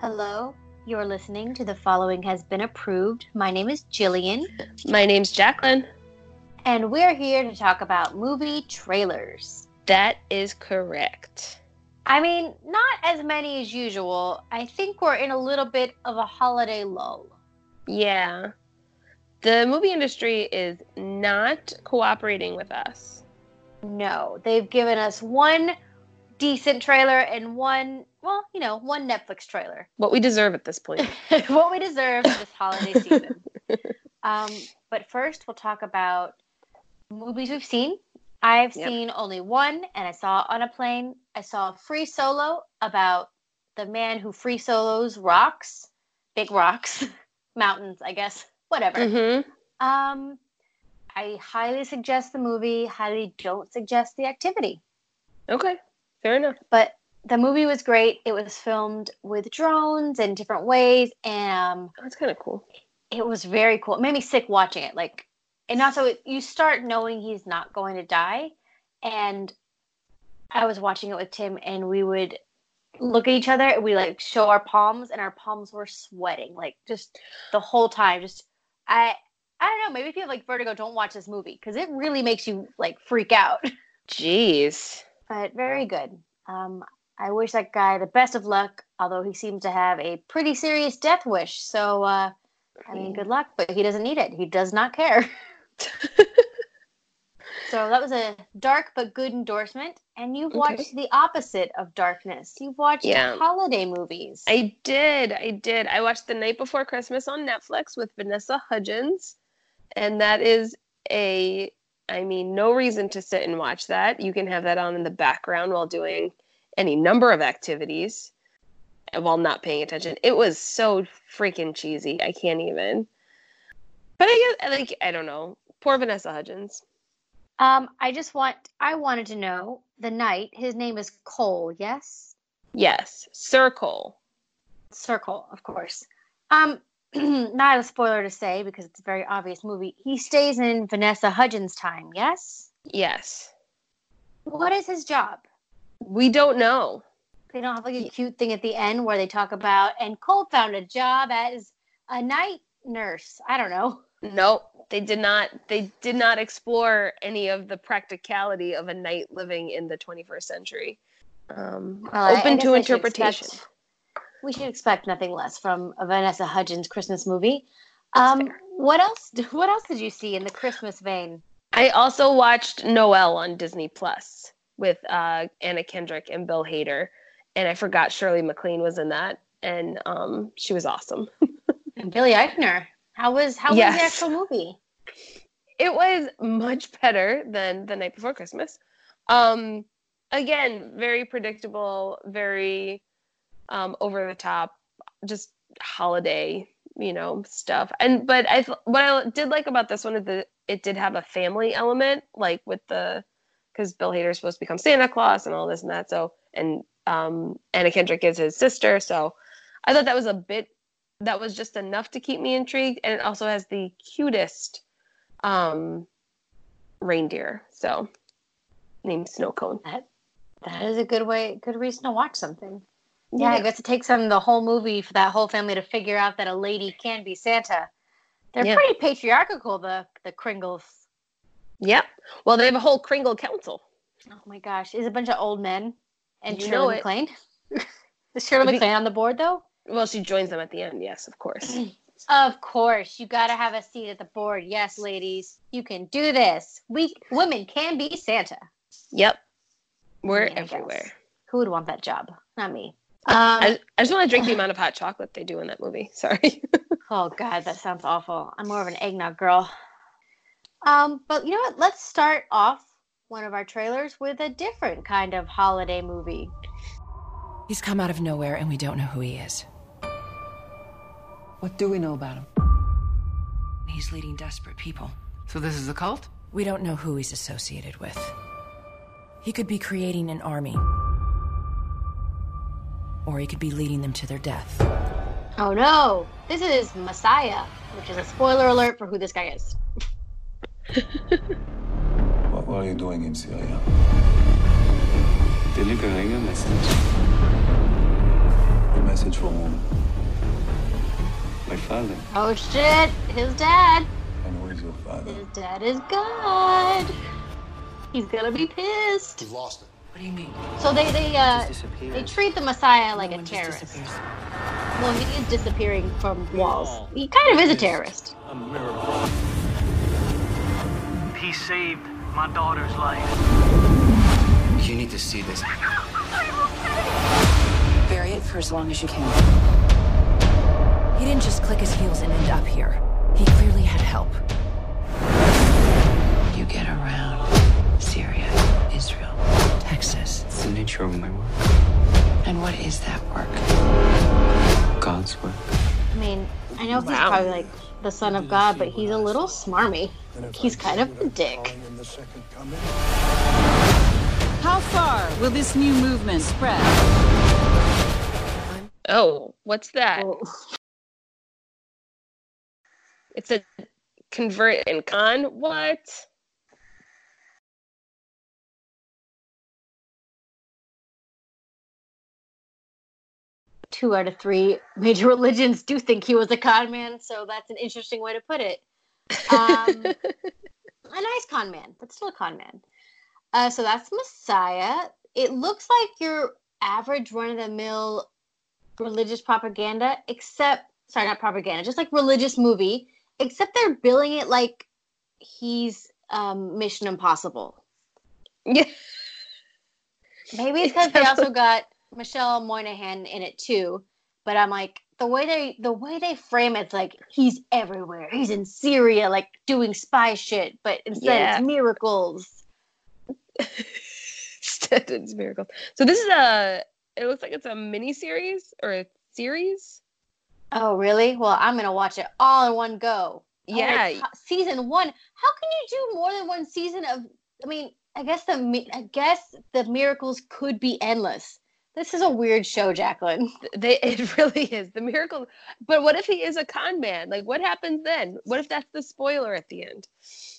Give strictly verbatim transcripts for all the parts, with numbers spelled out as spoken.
Hello, you're listening to The Following Has Been Approved. My name is Jillian. My name's Jacqueline. And we're here to talk about movie trailers. That is correct. I mean, not as many as usual. I think we're in a little bit of a holiday lull. Yeah. The movie industry is not cooperating with us. No, they've given us one decent trailer and one, well, you know, one Netflix trailer. What we deserve at this point. What we deserve this holiday season. Um, but first, we'll talk about movies we've seen. I've yep. seen only one, and I saw it on a plane. I saw Free Solo about the man who free solos rocks, big rocks, mountains, I guess, whatever. Mm-hmm. Um, I highly suggest the movie, highly don't suggest the activity. Okay, fair enough. But the movie was great. It was filmed with drones in different ways. And, um, that's kind of cool. It was very cool. It made me sick watching it. Like, and also, it, you start knowing he's not going to die. And I was watching it with Tim, and we would look at each other, and we, like, show our palms, and our palms were sweating, like, just the whole time. Just, I I don't know, maybe if you have, like, vertigo, don't watch this movie, because it really makes you, like, freak out. Jeez. But very good. Um, I wish that guy the best of luck, although he seems to have a pretty serious death wish, so, uh, I mean, good luck, but he doesn't need it. He does not care. So that was a dark but good endorsement. And you've watched okay. the opposite of darkness. You've watched yeah. holiday movies. I did. I did. I watched The Night Before Christmas on Netflix with Vanessa Hudgens. And that is a, I mean, no reason to sit and watch that. You can have that on in the background while doing any number of activities, while not paying attention. It was so freaking cheesy. I can't even. But I guess, like, I don't know. Poor Vanessa Hudgens. Um, I just want, I wanted to know, the knight, his name is Cole, yes? Yes. Sir Cole. Sir Cole, of course. Um, not a spoiler to say, because it's a very obvious movie. He stays in Vanessa Hudgens' time, yes? Yes. What is his job? We don't know. They don't have, like, a cute thing at the end where they talk about, and Cole found a job as a night nurse. I don't know. Nope. They did not, they did not explore any of the practicality of a night living in the twenty-first century. Um, well, open I, I to interpretation. Should expect, we should expect nothing less from a Vanessa Hudgens Christmas movie. Um, what else, what else did you see in the Christmas vein? I also watched Noel on Disney Plus with uh, Anna Kendrick and Bill Hader. And I forgot Shirley MacLaine was in that, and um, she was awesome. And Billy Eichner. How was how yes. was the actual movie? It was much better than The Night Before Christmas. Um, again, very predictable, very um, over the top, just holiday, you know, stuff. And but I what I did like about this one is that it did have a family element, like with the because Bill Hader is supposed to become Santa Claus and all this and that. So and Um, Anna Kendrick is his sister, so I thought that was a bit, that was just enough to keep me intrigued, and it also has the cutest um, reindeer, so named Snowcone. That, that is a good way, good reason to watch something. Yeah, yeah, I guess it takes them the whole movie for that whole family to figure out that a lady can be Santa. They're yeah. pretty patriarchal, the the Kringles. Yep. Well, they have a whole Kringle council. Oh my gosh, it's a bunch of old men. And Shirley MacLaine? Is Shirley MacLaine on the board, though? Well, she joins them at the end, yes, of course. Of course. You got to have a seat at the board. Yes, ladies. You can do this. We women can be Santa. Yep. We're yeah, everywhere. Who would want that job? Not me. Um, I, I just want to drink the amount of hot chocolate they do in that movie. Sorry. Oh, God, that sounds awful. I'm more of an eggnog girl. Um, but you know what? Let's start off one of our trailers with a different kind of holiday movie. He's come out of nowhere and we don't know who he is. What do we know about him? He's leading desperate people. So this is a cult? We don't know who he's associated with. He could be creating an army. Or he could be leading them to their death. Oh no! This is Messiah, which is a spoiler alert for who this guy is. What are you doing in Syria? Delivering a message. The message from my father. Oh shit, his dad. And where's your father? His dad is God. He's gonna be pissed. He's lost it. What do you mean? So they they uh they treat the Messiah like no a terrorist. Well, he is disappearing from walls. He kind of is a terrorist. A miracle. He saved my daughter's life. You need to see this. Bury it for as long as you can. He didn't just click his heels and end up here. He clearly had help. You get around Syria, Israel, Texas. It's the nature of my work. And what is that work? God's work. I mean, I know wow. he's probably like the son of God, but he's a little smarmy. He's kind of a dick. How far will this new movement spread? Oh, what's that? Oh. It's a convert and con? What? Two out of three major religions do think he was a con man, so that's an interesting way to put it. Um, a nice con man, but still a con man. Uh, so that's Messiah. It looks like your average run-of-the-mill religious propaganda, except, sorry, not propaganda, just like religious movie, except they're billing it like he's um, Mission Impossible. Yeah. Maybe it's because they also got Michelle Moynihan in it too, but I'm like the way they the way they frame it's like he's everywhere. He's in Syria, like doing spy shit, but instead yeah. it's miracles. Instead it's miracles. So this is a. It looks like it's a mini series or a series. Oh really? Well, I'm gonna watch it all in one go. Yeah, oh, season one. How can you do more than one season of? I mean, I guess the I guess the miracles could be endless. This is a weird show, Jacqueline. They, it really is. The miracle. But what if he is a con man? Like, what happens then? What if that's the spoiler at the end?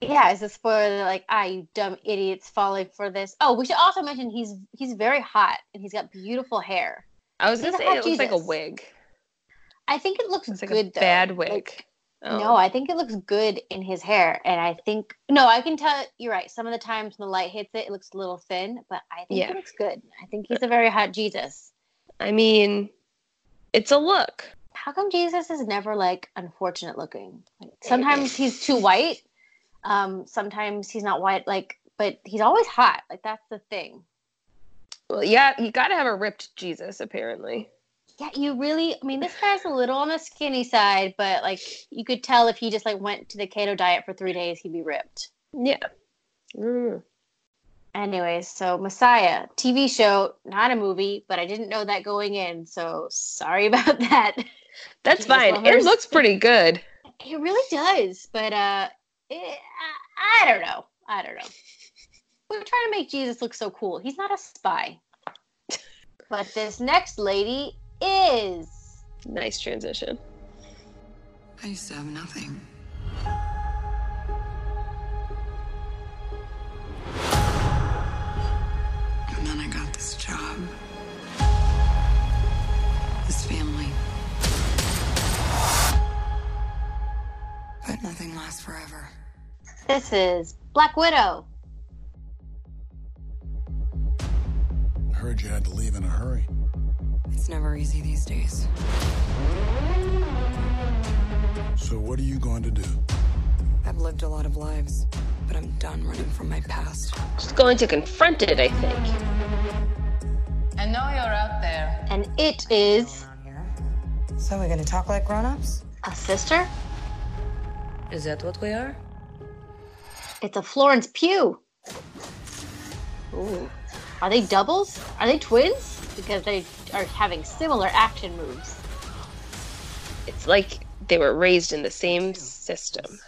Yeah, it's a spoiler. They're like, ah, you dumb idiots falling for this. Oh, we should also mention he's he's very hot, and he's got beautiful hair. I was going to say, it looks Jesus. like a wig. I think it looks, looks like good, a though. bad wig. Like, oh. No, I think it looks good in his hair. And I think, no, I can tell, you're right. Some of the times when the light hits it, it looks a little thin, but I think yeah. it looks good. I think he's a very hot Jesus. I mean, it's a look. How come Jesus is never like unfortunate looking? Like, sometimes he's too white. Um, sometimes he's not white, like, but he's always hot. Like, that's the thing. Well, yeah, you got to have a ripped Jesus, apparently. Yeah, you really, I mean, this guy's a little on the skinny side, but, like, you could tell if he just, like, went to the keto diet for three days, he'd be ripped. Yeah. Mm. Anyways, so Messiah, T V show, not a movie, but I didn't know that going in, so sorry about that. That's fine. It looks pretty good. It really does, but, uh, it, I, I don't know. I don't know. We're trying to make Jesus look so cool. He's not a spy. But this next lady is. Nice transition. I used to have nothing. And then I got this job. This family. But nothing lasts forever. This is Black Widow. I heard you had to leave in a hurry. It's never easy these days. So what are you going to do? I've lived a lot of lives, but I'm done running from my past. Just going to confront it, I think. I know you're out there. And it is... So we're going to talk like grown-ups? A sister? Is that what we are? It's a Florence Pugh. Ooh. Are they doubles? Are they twins? Because they are having similar action moves. It's like they were raised in the same system.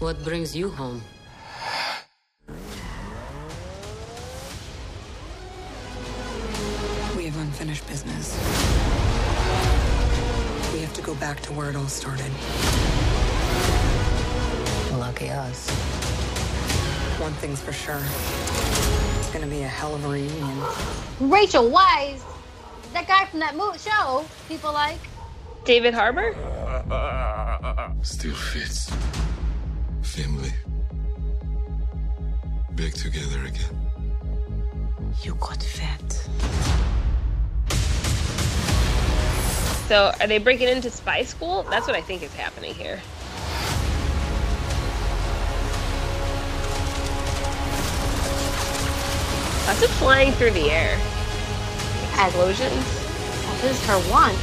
What brings you home? We have unfinished business. We have to go back to where it all started. Lucky us. One thing's for sure. It's gonna be a hell of a reunion. Rachel Weisz that guy from that mo- show people like. David Harbour? Uh, uh, still fits. Family. Back together again. You got fat. So, are they breaking into spy school? That's what I think is happening here. Lots of flying through the air. Explosions. That is her want.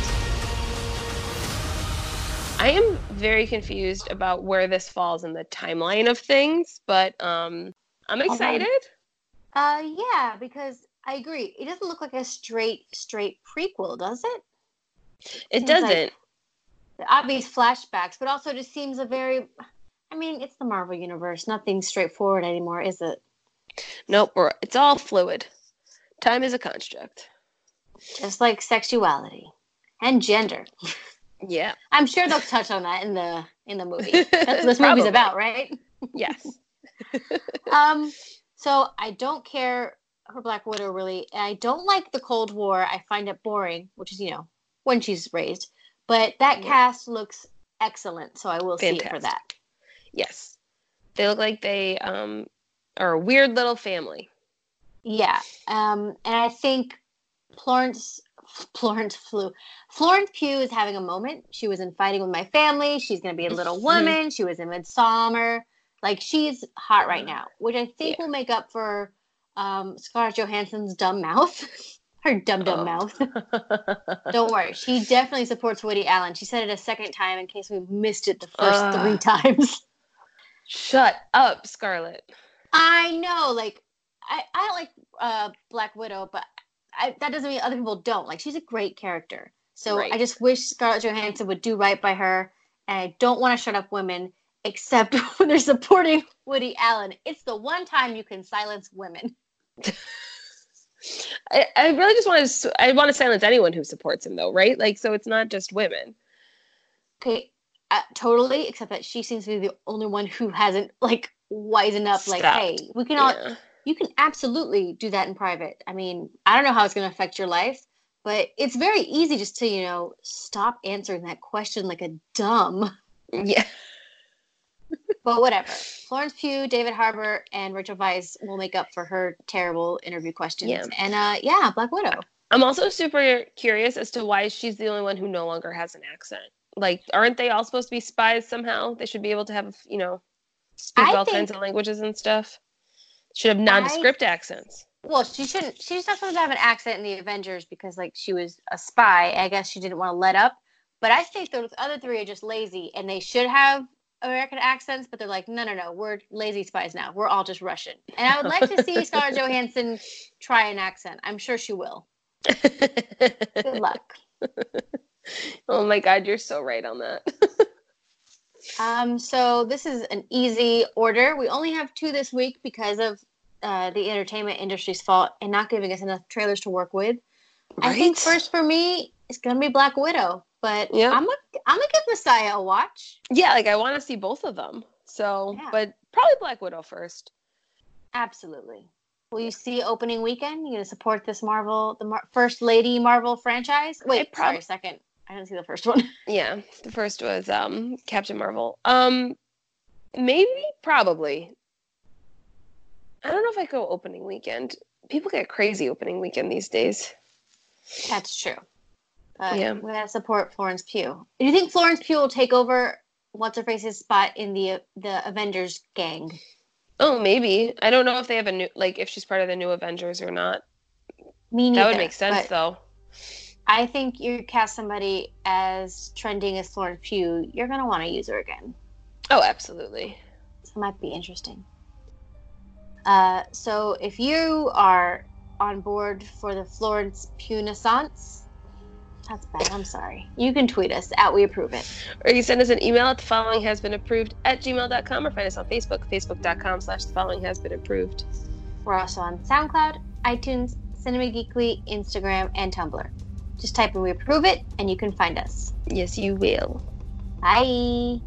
I am very confused about where this falls in the timeline of things, but um, I'm excited. Uh, yeah, because I agree. It doesn't look like a straight, straight prequel, does it? It seems doesn't. Like obvious flashbacks, but also it just seems a very, I mean, it's the Marvel Universe. Nothing's straightforward anymore, is it? Nope. We're, it's all fluid. Time is a construct. Just like sexuality and gender. Yeah. I'm sure they'll touch on that in the in the movie. That's what this movie's about, right? Yes. um. So I don't care for Black Widow, really. I don't like the Cold War. I find it boring, which is, you know, when she's raised, but that yeah. cast looks excellent, so I will Fantastic. see it for that. Yes, they look like they um, are a weird little family. Yeah, um, and I think Florence, Florence Pugh, Florence Pugh is having a moment. She was in Fighting With My Family. She's going to be a little woman. She was in Midsommar. Like, she's hot right now, which I think yeah. will make up for um, Scarlett Johansson's dumb mouth. Her dumb-dumb oh. mouth. Don't worry. She definitely supports Woody Allen. She said it a second time in case we missed it the first uh, three times. Shut up, Scarlett. I know. Like, I, I like uh, Black Widow, but I, that doesn't mean other people don't. Like, she's a great character. So right. I just wish Scarlett Johansson would do right by her. And I don't want to shut up women, except when they're supporting Woody Allen. It's the one time you can silence women. I, I really just want to I want to silence anyone who supports him, though, right? Like, so it's not just women. Okay, uh, totally, except that she seems to be the only one who hasn't, like, wisened up. Stopped. Like, hey, we can all, yeah. you can absolutely do that in private. I mean, I don't know how it's going to affect your life, but it's very easy just to, you know, stop answering that question like a dumb. Yeah. But whatever. Florence Pugh, David Harbour, and Rachel Weisz will make up for her terrible interview questions. Yeah. And, uh, yeah, Black Widow. I'm also super curious as to why she's the only one who no longer has an accent. Like, aren't they all supposed to be spies somehow? They should be able to have, you know, speak I all think, kinds of languages and stuff. Should have nondescript I, accents. Well, she shouldn't. She's not supposed to have an accent in the Avengers because, like, she was a spy. I guess she didn't want to let up. But I think those other three are just lazy, and they should have American accents, but they're like, no, no, no, we're lazy spies now. We're all just Russian. And I would like to see Scarlett Johansson try an accent. I'm sure she will. Good luck. Oh my God, you're so right on that. um, so this is an easy order. We only have two this week because of uh, the entertainment industry's fault and not giving us enough trailers to work with. Right? I think first for me, it's going to be Black Widow. But yep. I'm gonna I'm gonna give Messiah a watch. Yeah, like I want to see both of them. So, yeah. But probably Black Widow first. Absolutely. Will you see opening weekend? You gonna support this Marvel, the Mar- First Lady Marvel franchise? Wait, prob- sorry, second. I didn't see the first one. Yeah, the first was um, Captain Marvel. Um, maybe, probably. I don't know if I go opening weekend. People get crazy opening weekend these days. That's true. Uh, yeah. We gotta support Florence Pugh. Do you think Florence Pugh will take over What's-Her-Face's spot in the the Avengers gang? Oh, maybe. I don't know if they have a new, like, if she's part of the new Avengers or not. Me neither. That would make sense, though. I think you cast somebody as trending as Florence Pugh, you're gonna want to use her again. Oh, absolutely. So it might be interesting. Uh, so if you are on board for the Florence Pugh-naissance. That's bad. I'm sorry. You can tweet us at WeApproveIt. Or you send us an email at thefollowinghasbeenapproved at gmail dot com or find us on Facebook, facebook.com slash thefollowinghasbeenapproved. We're also on SoundCloud, iTunes, Cinema Geekly, Instagram, and Tumblr. Just type in WeApproveIt and you can find us. Yes, you will. Bye.